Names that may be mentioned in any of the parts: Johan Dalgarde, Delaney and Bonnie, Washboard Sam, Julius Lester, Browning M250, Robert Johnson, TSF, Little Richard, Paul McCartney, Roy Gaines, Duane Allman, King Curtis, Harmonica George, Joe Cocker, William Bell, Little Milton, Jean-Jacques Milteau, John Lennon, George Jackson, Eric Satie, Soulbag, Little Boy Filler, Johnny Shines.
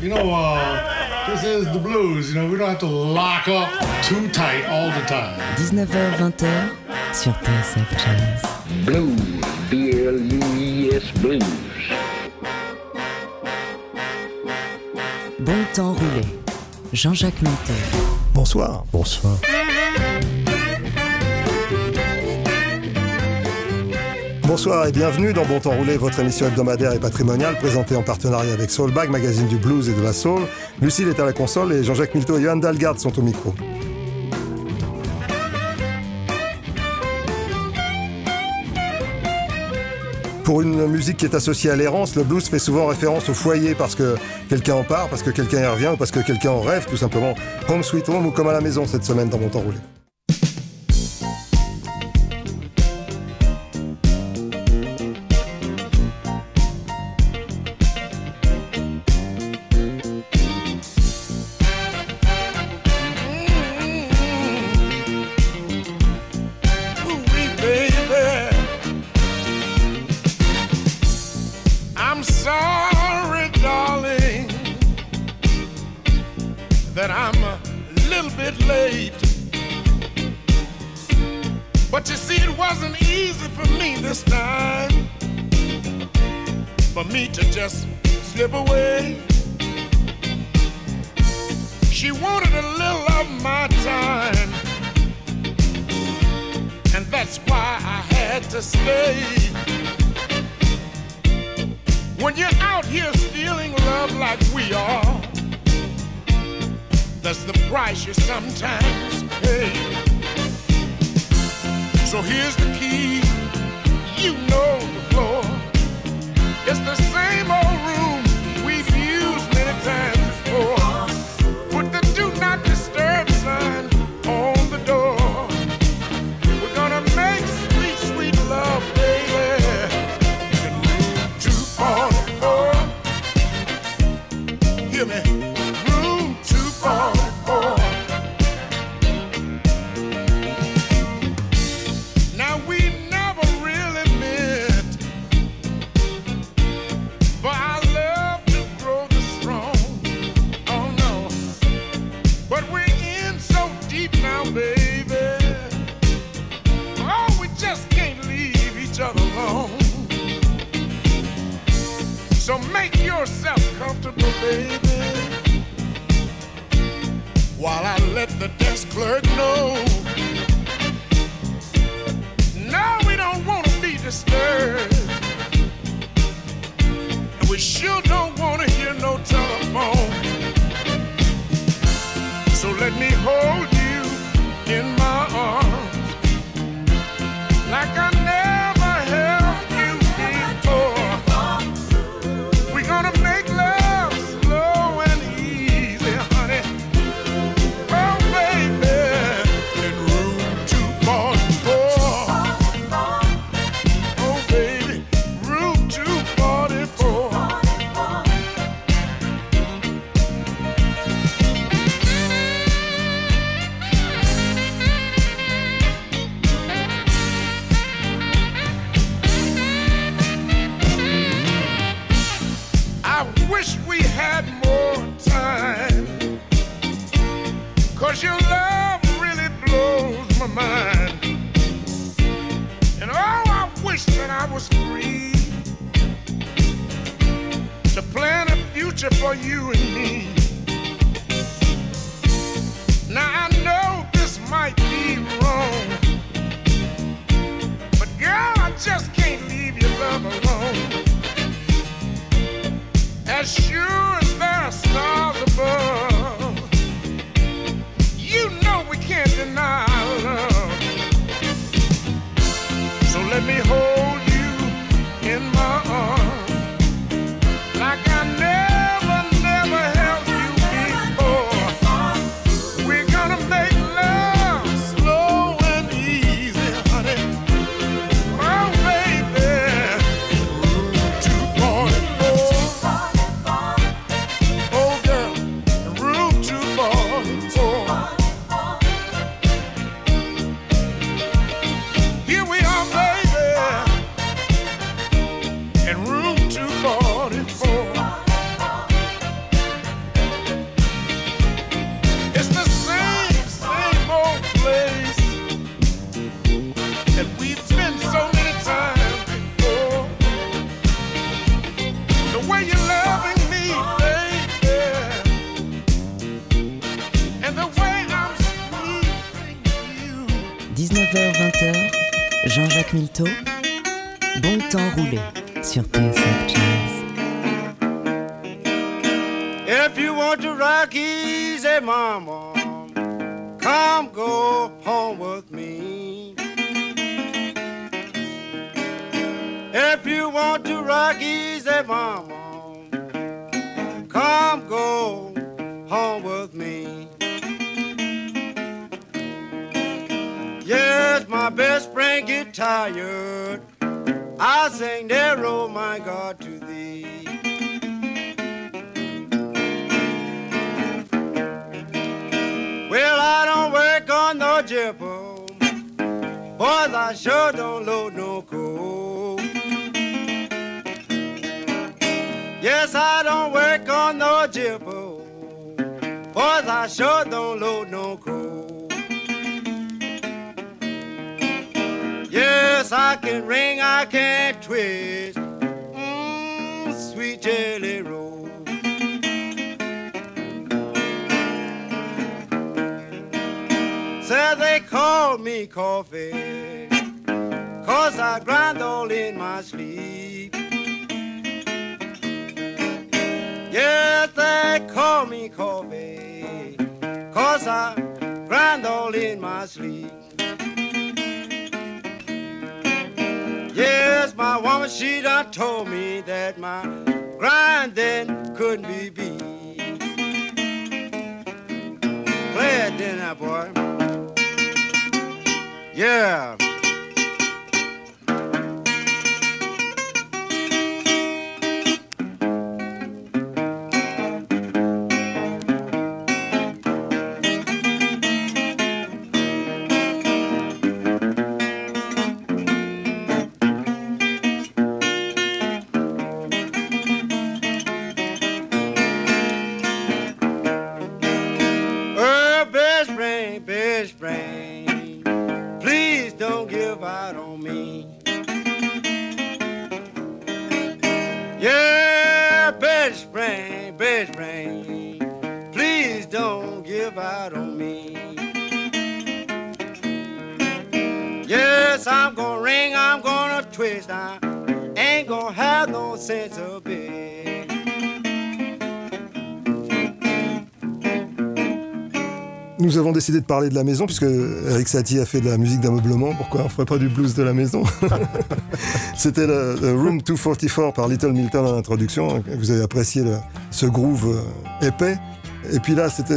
You know, this is the blues, you know, we don't have to lock up too tight all the time. 19h-20h sur TSF Jazz. Blues, B-L-U-E-S, blues. Bon temps roulé, Jean-Jacques Montel. Bonsoir. Bonsoir. Bonsoir et bienvenue dans Bon Temps Roulé, votre émission hebdomadaire et patrimoniale présentée en partenariat avec Soulbag, magazine du blues et de la soul. Lucille est à la console et Jean-Jacques Milteau et Johan Dalgarde sont au micro. Pour une musique qui est associée à l'errance, le blues fait souvent référence au foyer parce que quelqu'un en part, parce que quelqu'un y revient, parce que quelqu'un en rêve, tout simplement. Home sweet home ou comme à la maison cette semaine dans Bon Temps Roulé. And room 244. avec Milto, bon temps roulé sur TSF Jazz. If you want to rock easy, mama, come go home with me. If you want to rock easy, mama, come go home with me. Yes, my best friend get tired, I sing there, oh my God, to thee. Well, I don't work on no jibble, boys, I sure don't load no coal. Yes, I don't work on no jibble, boys, I sure don't load no coal. Yes, I can ring, I can twist, sweet jelly roll. Said they call me coffee, 'cause I grind all in my sleep. Yes, they call me coffee, 'cause I grind all in my sleep. Yes, my woman, she done told me that my grinding couldn't be beat. Play it then, now, boy. Yeah. Nous avons décidé de parler de la maison, puisque Eric Satie a fait de la musique d'ameublement. Pourquoi on ne ferait pas du blues de la maison? C'était le Room 244 par Little Milton à l'introduction. Vous avez apprécié ce groove épais. Et puis là, c'était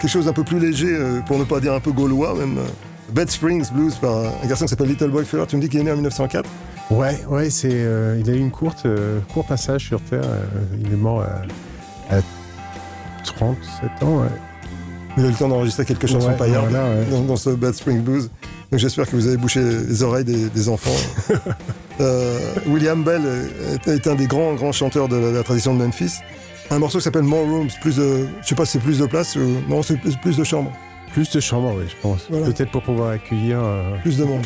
quelque chose d'un peu plus léger, pour ne pas dire un peu gaulois même. Bed Springs Blues par un garçon qui s'appelle Little Boy Filler. Tu me dis qu'il est né en 1904? Ouais, c'est, il a eu un court passage sur Terre. Il est mort à 37 ans, ouais. Il a eu le temps d'enregistrer quelques chansons paillardes dans ce Bad Spring Blues. Donc j'espère que vous avez bouché les oreilles des enfants. William Bell est un des grands chanteurs de la tradition de Memphis. Un morceau qui s'appelle More Rooms, je sais pas si c'est plus de place ou non, c'est plus de chambres. Plus de chambres, oui, je pense. Voilà. Peut-être pour pouvoir accueillir plus de monde.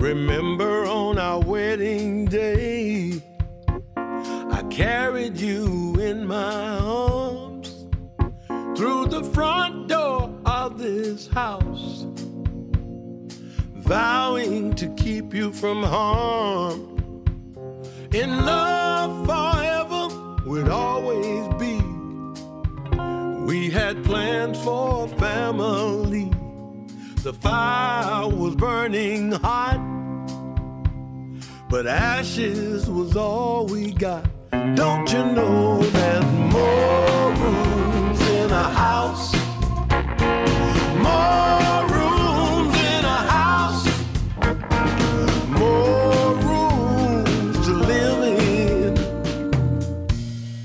Remember on our wedding day, I carried you in my arms through the front door of this house, vowing to keep you from harm. In love forever would always be. We had plans for family. The fire was burning hot, but ashes was all we got. Don't you know there's more rooms in a house? More rooms in a house. More rooms to live in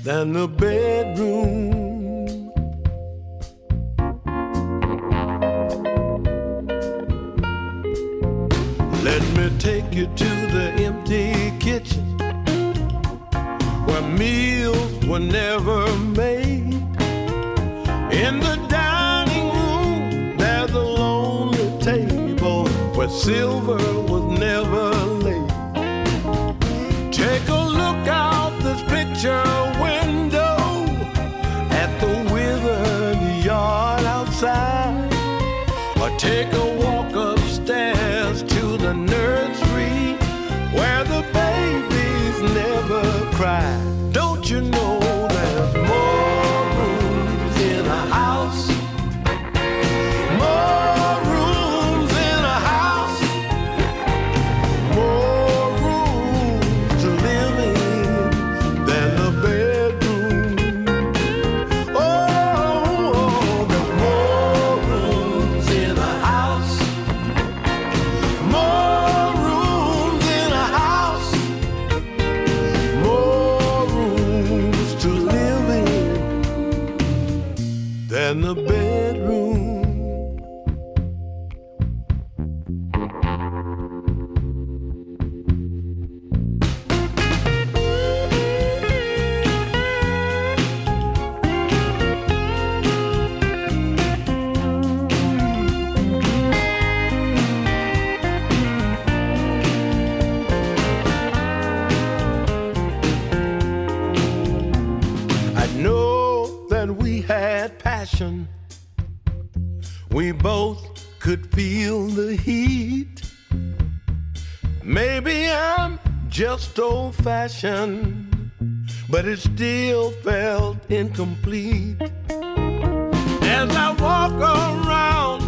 than the bedroom. Take you to the empty kitchen where meals were never made. In the dining room there's a lonely table where silver was never laid. Take a look out this picture window. We both could feel the heat. Maybe I'm just old-fashioned, but it still felt incomplete. As I walk around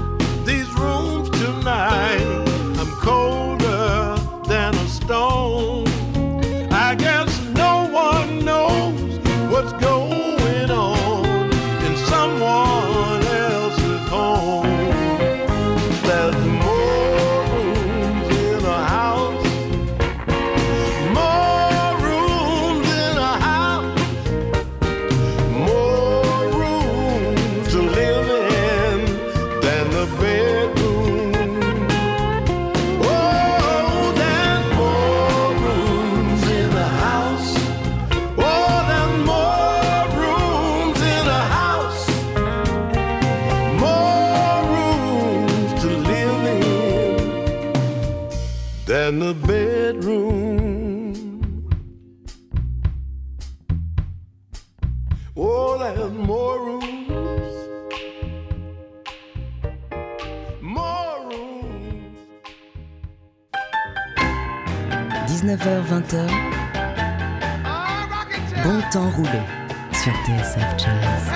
these rooms tonight, I'm colder than a stone. I guess no one knows what's going on in someone else's home. In the bedroom, oh, there's more rooms, more rooms. 19h-20h, bon temps roulé sur TSF Jazz.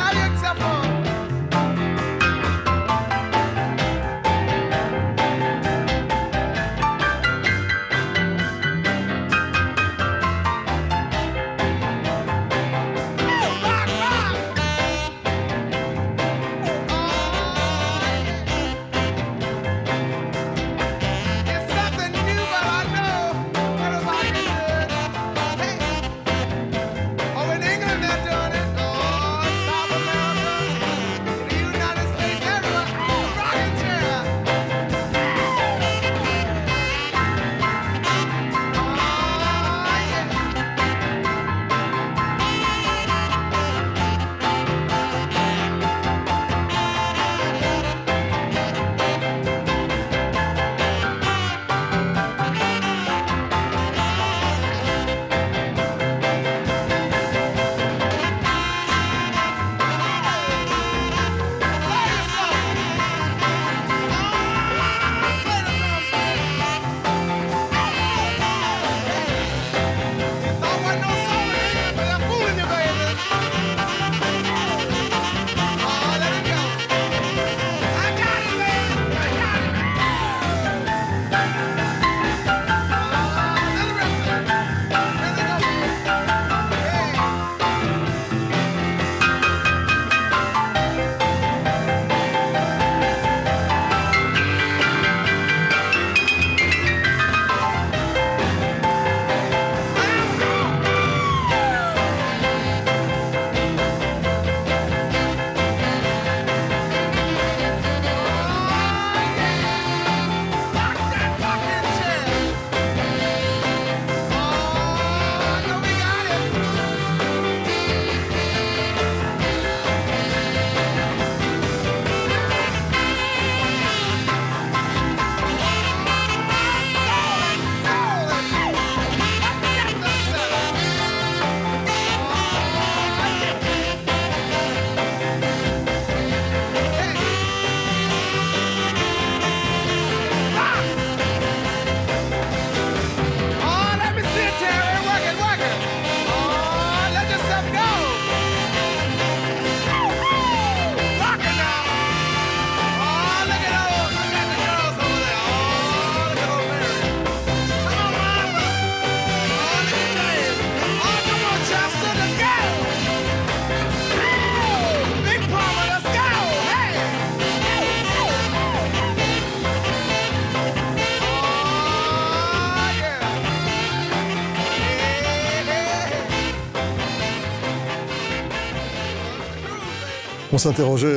On s'interrogeait,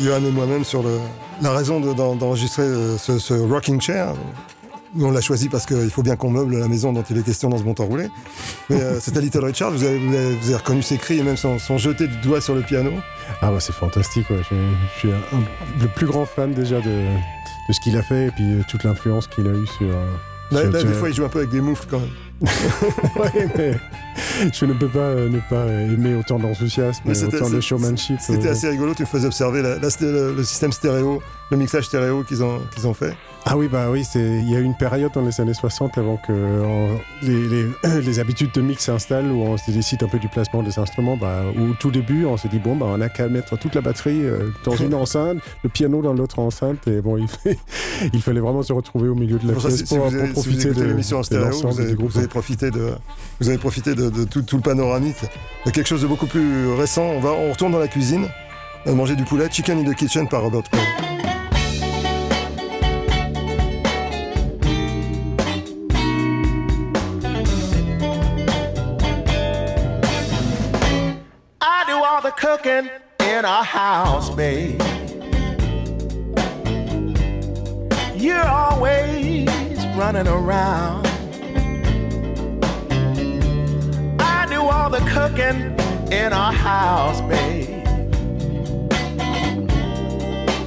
Johan et moi-même, sur la raison d'enregistrer ce rocking chair. On l'a choisi parce qu'il faut bien qu'on meuble la maison dont il est question dans ce bon temps roulé. Mais c'était Little Richard, vous avez reconnu ses cris et même son jeté du doigt sur le piano. Ah bah c'est fantastique, ouais. Je suis le plus grand fan déjà de ce qu'il a fait et puis toute l'influence qu'il a eue sur... Là, des fois, il joue un peu avec des moufles quand même. Ouais, mais je ne peux pas ne pas aimer autant d'enthousiasme, autant de showmanship. C'était assez rigolo, tu me faisais observer. Là, c'était le système stéréo, le mixage stéréo qu'ils ont fait. Ah oui, bah oui, il y a eu une période dans les années 60 avant que les habitudes de mix s'installent, où on se décide un peu du placement des instruments, où au tout début, on se dit, bon, on n'a qu'à mettre toute la batterie dans une enceinte, le piano dans l'autre enceinte, et bon, il fallait vraiment se retrouver au milieu de la pièce pour profiter de l'émission en stéréo, vous avez profité de tout le panoramique. Quelque chose de beaucoup plus récent, on retourne dans la cuisine, manger du poulet, Chicken in the Kitchen par Robert Johnson. Cooking in our house, babe. You're always running around. I do all the cooking in our house, babe.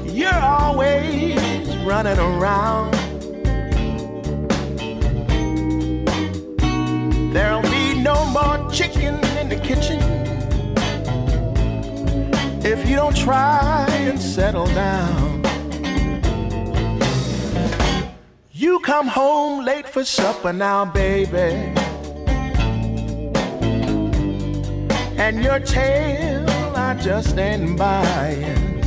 You're always running around. There'll be no more chicken in the kitchen if you don't try and settle down. You come home late for supper now, baby, and your tale I just ain't buying.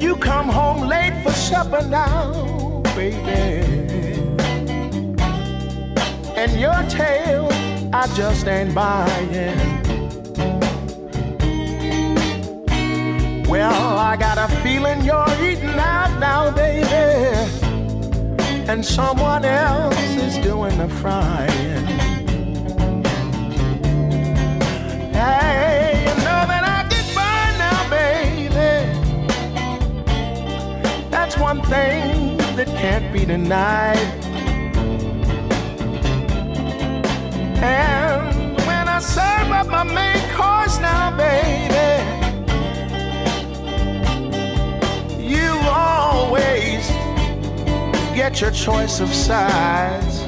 You come home late for supper now, baby, and your tale I just ain't buying. Well, I got a feeling you're eating out now, baby, and someone else is doing the frying. Hey, you know that I get by now, baby. That's one thing that can't be denied. And when I serve up my main course now, baby, you always get your choice of sides.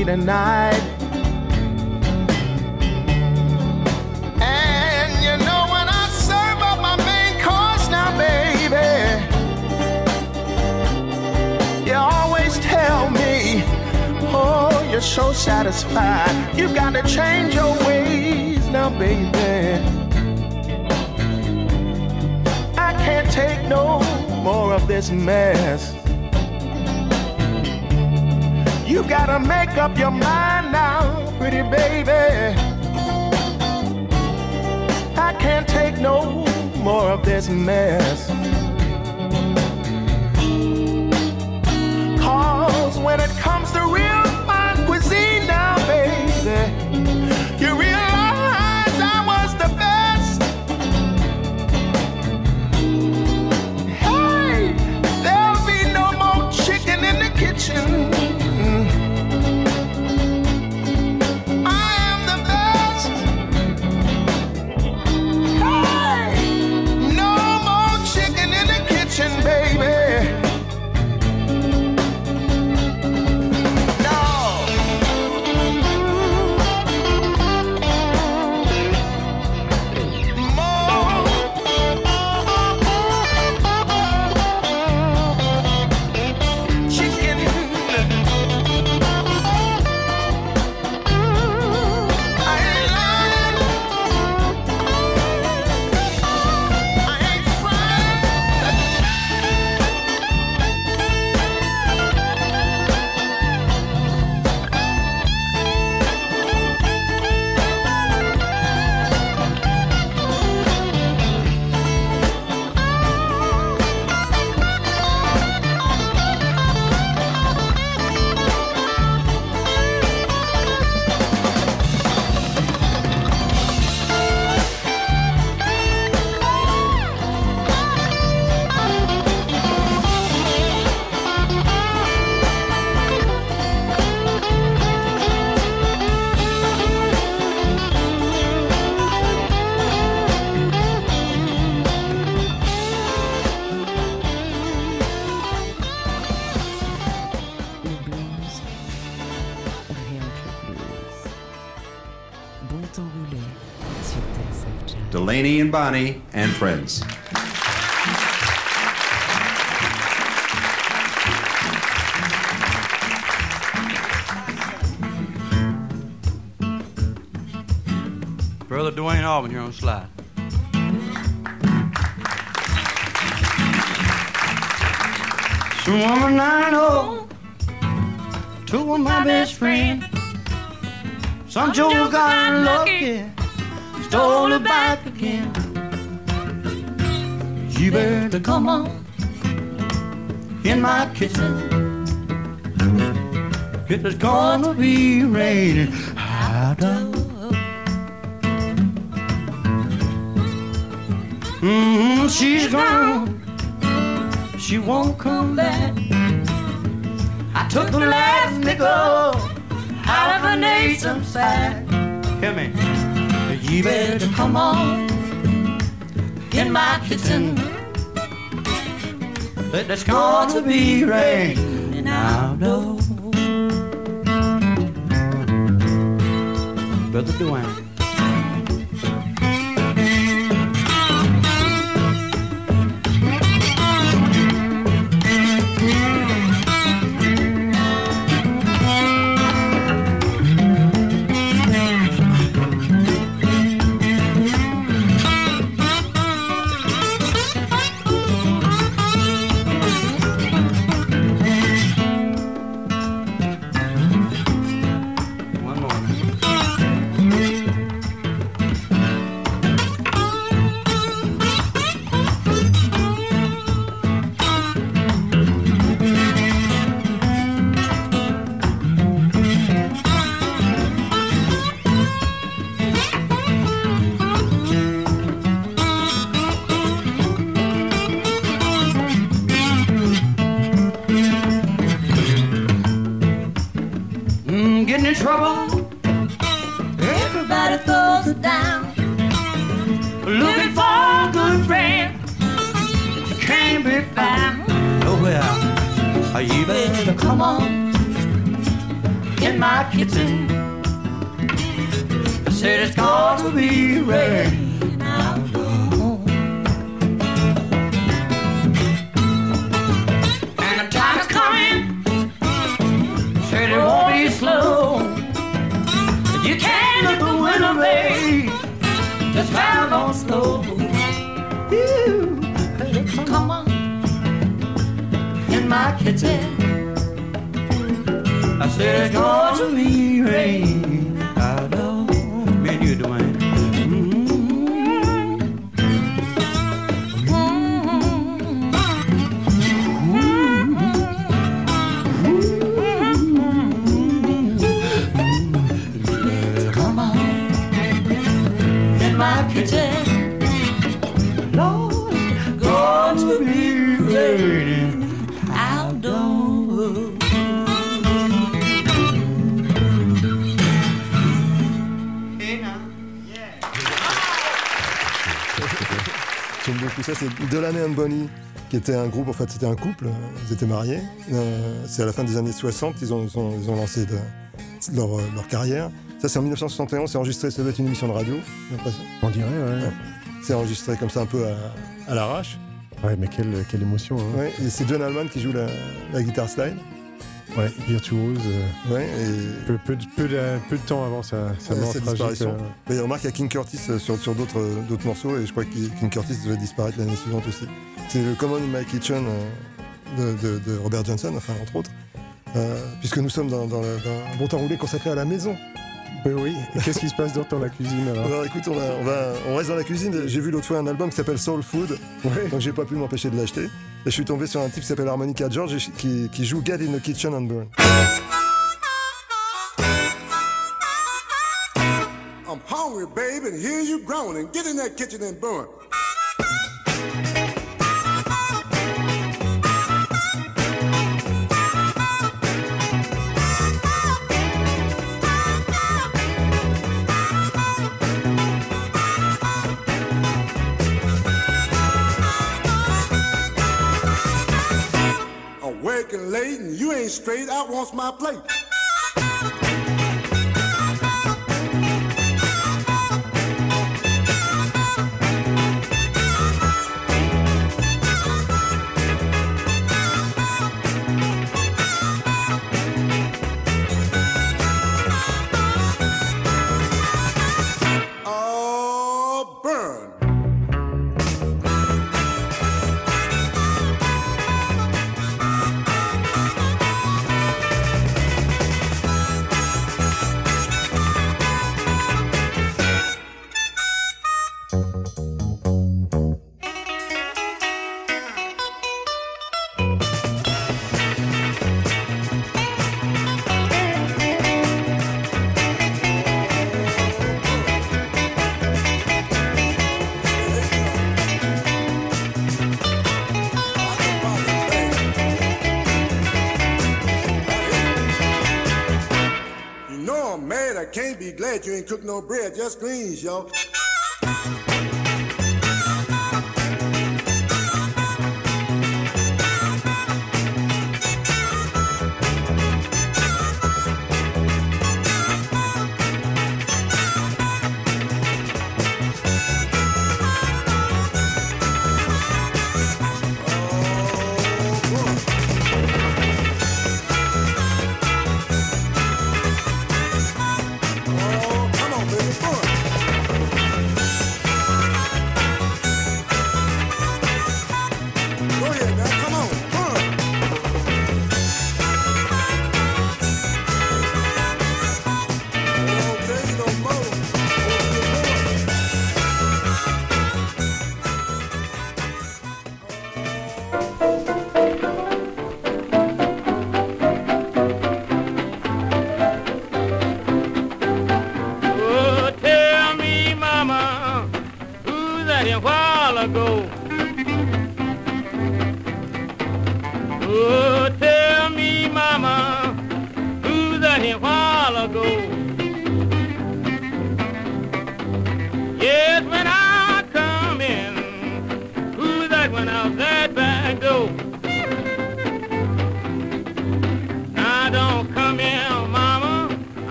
Tonight. And you know when I serve up my main course now, baby, you always tell me, oh, you're so satisfied. You've got to change your ways now, baby. I can't take no more of this mess. You gotta make up your mind now, pretty baby. I can't take no more of this mess. Cause when it comes to real bon temps roulé sur TSF Jazz. Delaney and Bonnie and Friends. Brother Duane Allman here on slide. Some woman I know, two of my best friends. Some Joe got unlucky, stole her back again. You better come on in my kitchen. It is gonna be raining out of. Mm-hmm, she's gone. She won't come back. I took the last nickel out of her nation's sack. Hear me. You better come on in my kitchen. There's gonna be rain and I'll know. Brother Duane. Delaney and Bonnie, qui était un groupe, en fait c'était un couple, ils étaient mariés. C'est à la fin des années 60 ils ont lancé leur carrière. Ça c'est en 1971, c'est enregistré, ça doit être une émission de radio, j'ai l'impression. On dirait, ouais. C'est enregistré comme ça un peu à l'arrache. Ouais, mais quelle émotion. Hein. Ouais, et c'est John Allman qui joue la guitare slide. Ouais, virtuose. Ouais, et... peu de temps avant sa mort tragique. Disparition. Mais remarque, il y a King Curtis sur d'autres morceaux, et je crois que King Curtis devait disparaître l'année suivante aussi. C'est le Come On In My Kitchen de Robert Johnson, enfin entre autres, puisque nous sommes dans un bon temps roulé consacré à la maison. Ben oui, et qu'est-ce qui se passe dans la cuisine alors écoute, on reste dans la cuisine. J'ai vu l'autre fois un album qui s'appelle Soul Food, ouais. Donc j'ai pas pu m'empêcher de l'acheter. Et je suis tombé sur un type qui s'appelle Harmonica George qui joue Get in the Kitchen and Burn. I'm hungry, babe, and hear you groaning. Get in that kitchen and burn. And late and you ain't straight, I wants my plate. be glad you ain't cooked no bread, just greens, yo.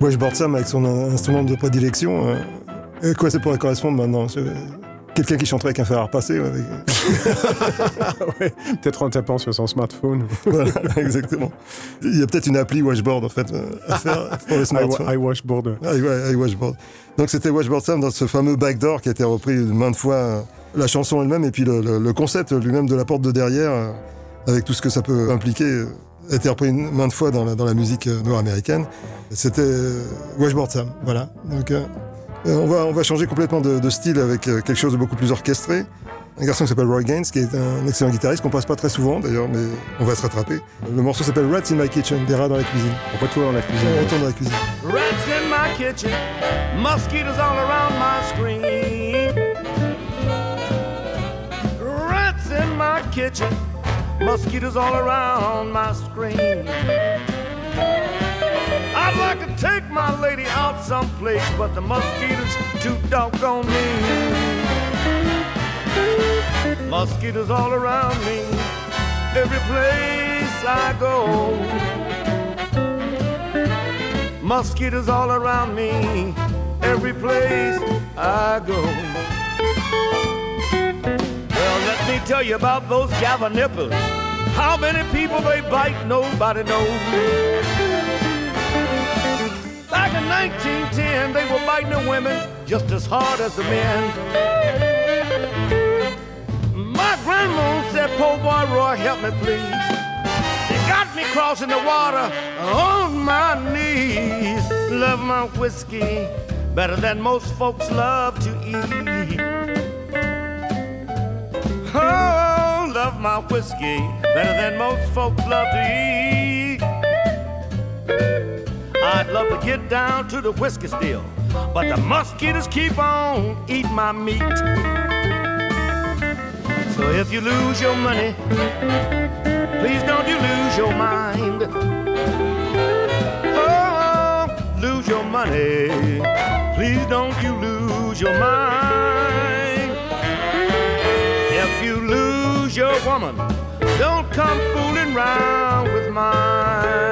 Washboard Sam avec son instrument de prédilection. Quoi, ça pourrait correspondre maintenant? Quelqu'un qui chanterait avec un fer à repasser. Ouais, avec... ouais, peut-être en tapant sur son smartphone. Voilà, exactement. Il y a peut-être une appli Washboard en fait à faire pour le smartphone. iWashboard. iWashboard. Donc c'était Washboard Sam dans ce fameux backdoor qui a été repris maintes fois. La chanson elle-même et puis le concept lui-même de la porte de derrière, avec tout ce que ça peut impliquer. A été repris maintes fois dans la musique nord-américaine. C'était Washboard Sam, voilà. Donc on va changer complètement de style avec quelque chose de beaucoup plus orchestré. Un garçon qui s'appelle Roy Gaines, qui est un excellent guitariste qu'on passe pas très souvent d'ailleurs, mais on va se rattraper. Le morceau s'appelle Rats in My Kitchen, des rats dans la cuisine. On retourne dans la cuisine. On retourne dans la cuisine. Rats in my kitchen, mosquitoes all around my screen. Rats in my kitchen. Mosquitoes all around my screen. I'd like to take my lady out someplace, but the mosquitoes too doggone me. Mosquitoes all around me, every place I go. Mosquitoes all around me, every place I go. Tell you about those java nippers. How many people they bite, nobody knows. Back in 1910, they were biting the women just as hard as the men. My grandma said, poor boy Roy, help me please. They got me crossing the water on my knees. Love my whiskey better than most folks love to eat. Oh, love my whiskey better than most folks love to eat. I'd love to get down to the whiskey still, but the mosquitoes keep on eating my meat. So if you lose your money, please don't you lose your mind. Oh, lose your money, please don't you lose your mind. If you lose your woman, don't come fooling round with mine.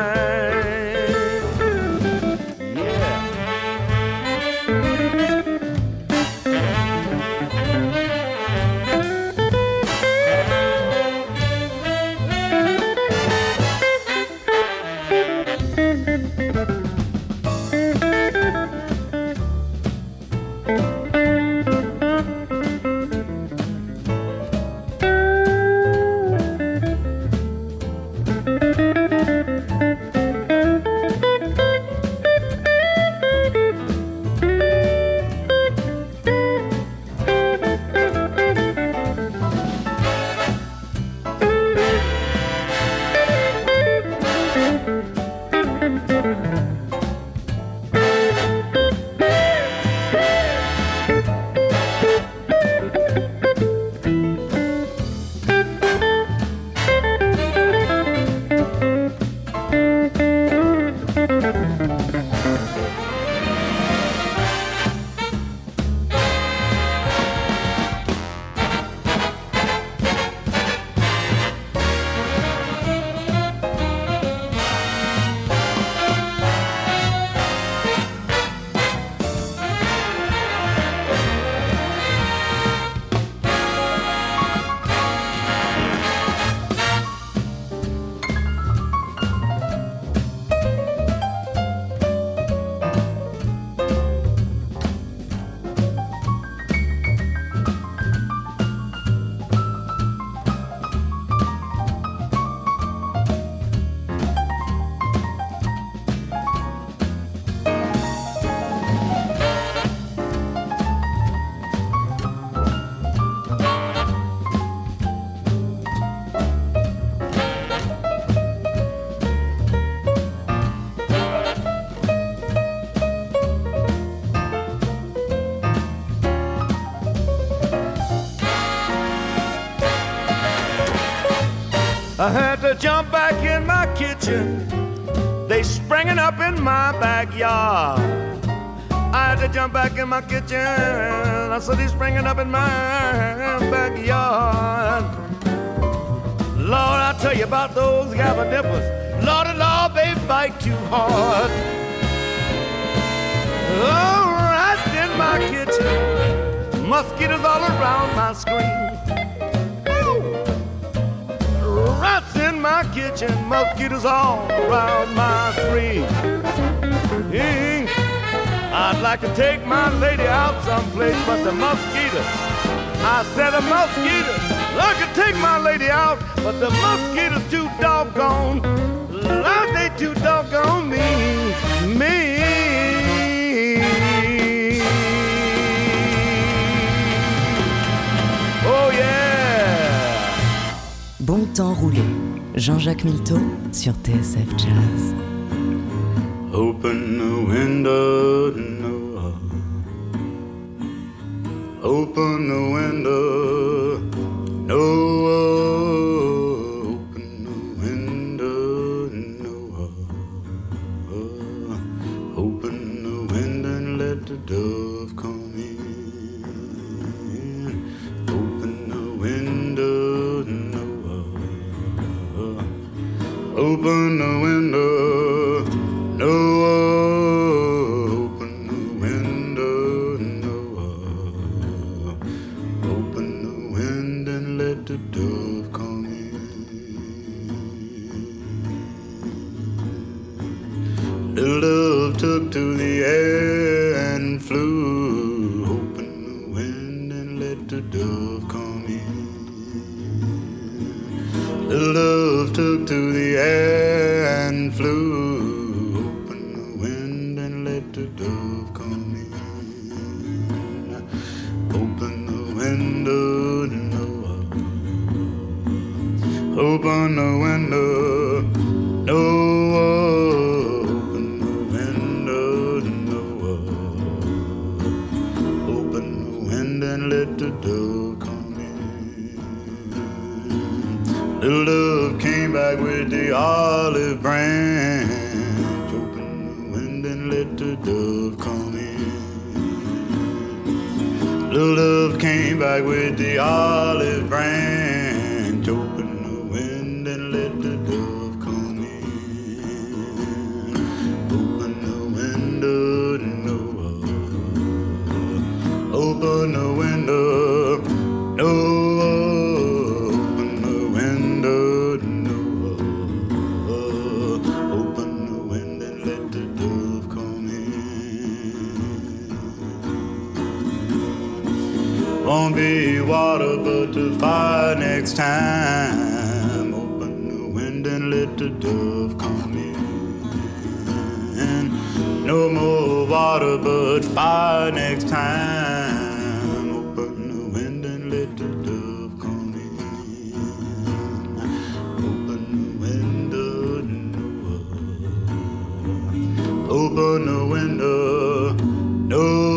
I had to jump back in my kitchen. They sprangin' up in my backyard. I had to jump back in my kitchen. I saw they sprangin' up in my backyard. Lord, I tell you about those gabbernippers. Lord, and Lord, they bite too hard. Oh, right in my kitchen. Mosquitoes all around my screen. Rats in my kitchen, mosquitoes all around my screen. I'd like to take my lady out someplace, but the mosquitoes, I said the mosquitoes. I could take my lady out, but the mosquitoes too doggone, Lord, they too doggone me. Bon temps roulé, Jean-Jacques Milteau sur TSF Jazz. Open the window, Noah. Open the window, Noah. Open the window, Noah. Open the window and let the dove come in. Open the window. Open the window, Noah. Open the window, Noah. Open the wind and let the dove come in. till love took to the air and flew, opened the wind and let the dove come in. Till love took to the air and flew, opened the wind and let the dove come in. Open the window, Noah, open the window, Noah. Little love came back with the olive branch, open the wind and let the dove come in. Little love came back with the olive branch, open the wind and let the dove come in. Open the window, Noah, open the window, Noah. Won't be water but the fire next time, open the wind and let the dove come in. No more water but fire next time, open the wind and let the dove come in. Open the window, Noah, open the window, Noah.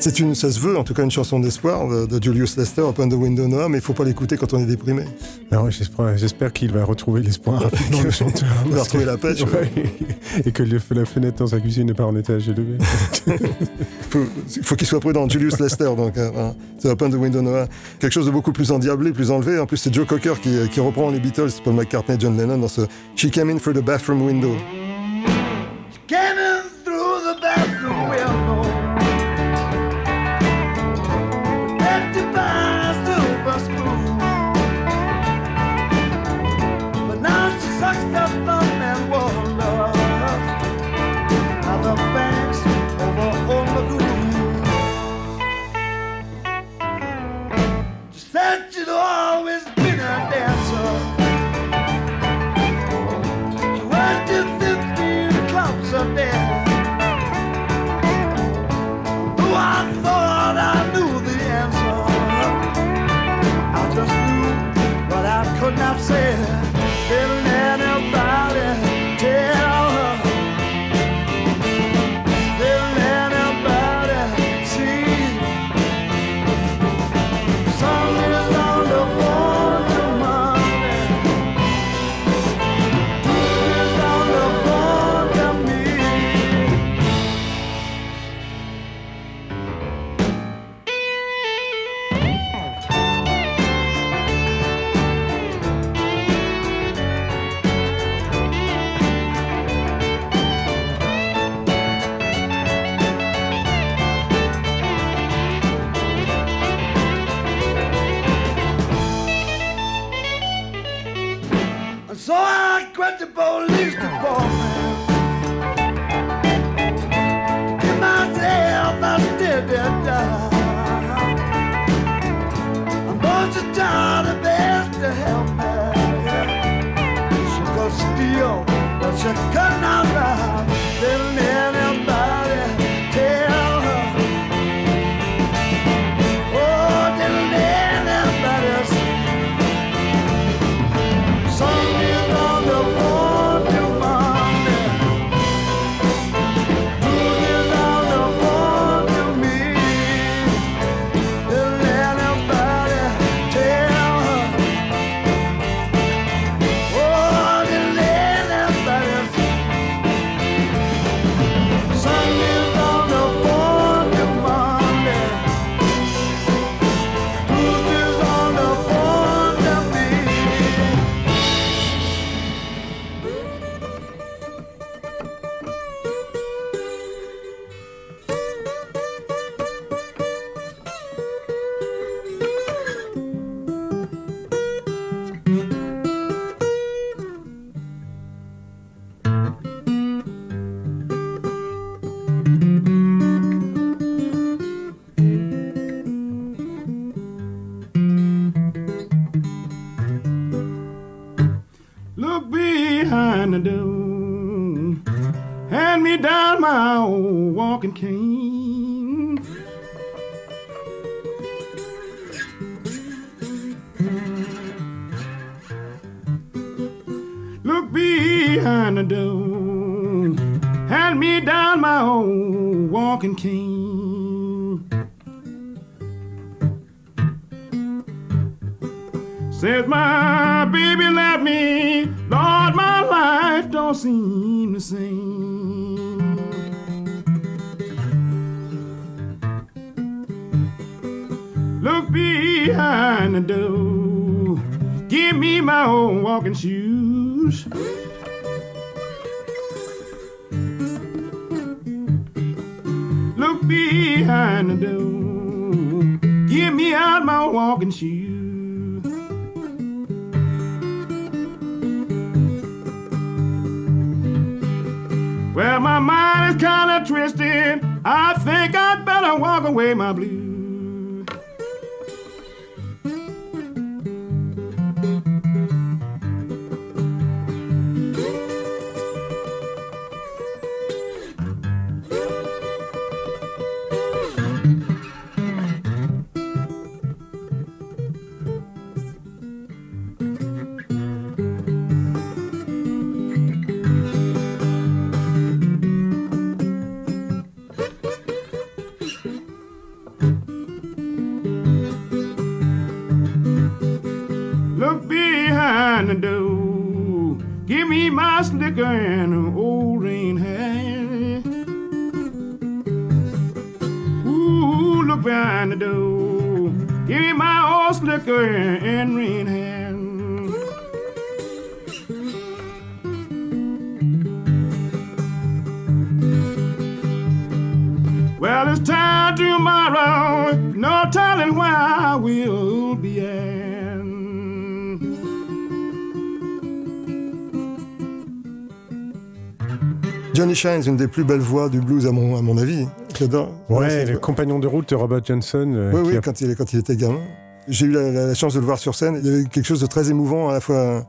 C'est une, ça se veut, en tout cas une chanson d'espoir de Julius Lester, Open the Window Noah, mais il ne faut pas l'écouter quand on est déprimé. Non, j'espère qu'il va retrouver l'espoir dans le chanteur. Il va retrouver la pêche. Ouais. Et que la fenêtre dans sa cuisine n'est pas en étage élevé. Il faut qu'il soit prudent, Julius Lester, donc c'est Open the Window Noah. Quelque chose de beaucoup plus endiablé, plus enlevé. En plus, c'est Joe Cocker qui reprend les Beatles, Paul McCartney et John Lennon dans ce « She came in through the bathroom window ». behind the door. Hand me down my old walking cane. Look behind the door. Hand me down my old walking cane. Says my baby left me, Lord, my life don't seem the same. Look behind the door, give me my old walking shoes. Look behind the door, give me out my old walking shoes. Well, my mind is kind of twisted. I think I'd better walk away my blues. Slicker and an old rain hat. Ooh, look behind the door. Give me my old slicker and rain hat. Well, it's time tomorrow. No telling where I will be at. Johnny Shines, une des plus belles voix du blues à mon avis. J'adore. Ouais, le compagnon de route de Robert Johnson. Oui, quand il était gamin. J'ai eu la chance de le voir sur scène. Il y avait quelque chose de très émouvant, à la fois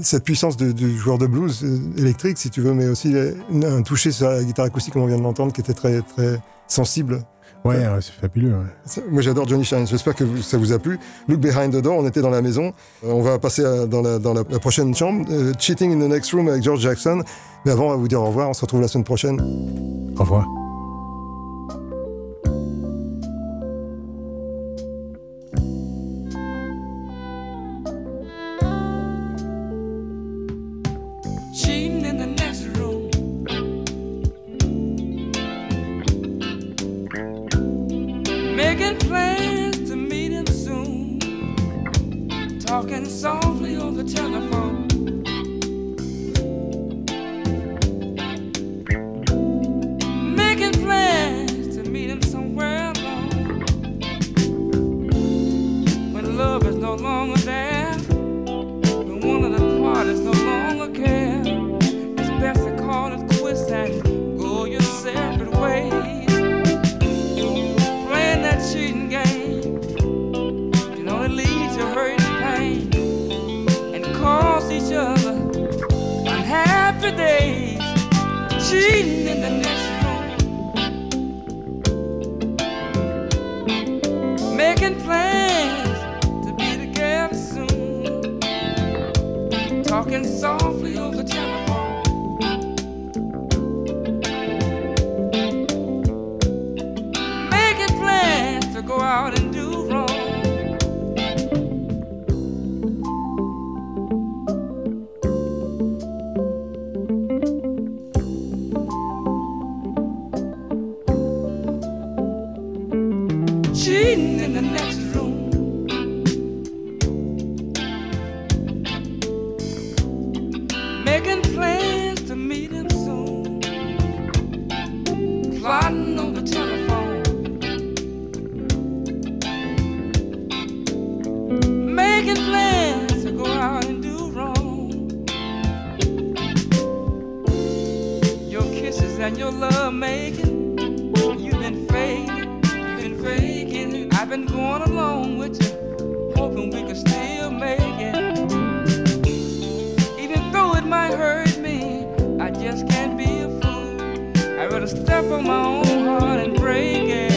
cette puissance du joueur de blues électrique, si tu veux, mais aussi un toucher sur la guitare acoustique, comme on vient de l'entendre, qui était très, très sensible. Ouais, c'est fabuleux. Ouais. Moi, j'adore Johnny Shines. J'espère que ça vous a plu. Look Behind the Door, on était dans la maison. On va passer dans la prochaine chambre. Cheating in the Next Room avec George Jackson. Mais avant, on va vous dire au revoir. On se retrouve la semaine prochaine. Au revoir. might hurt me, I just can't be a fool. I'd rather step on my own heart and break it.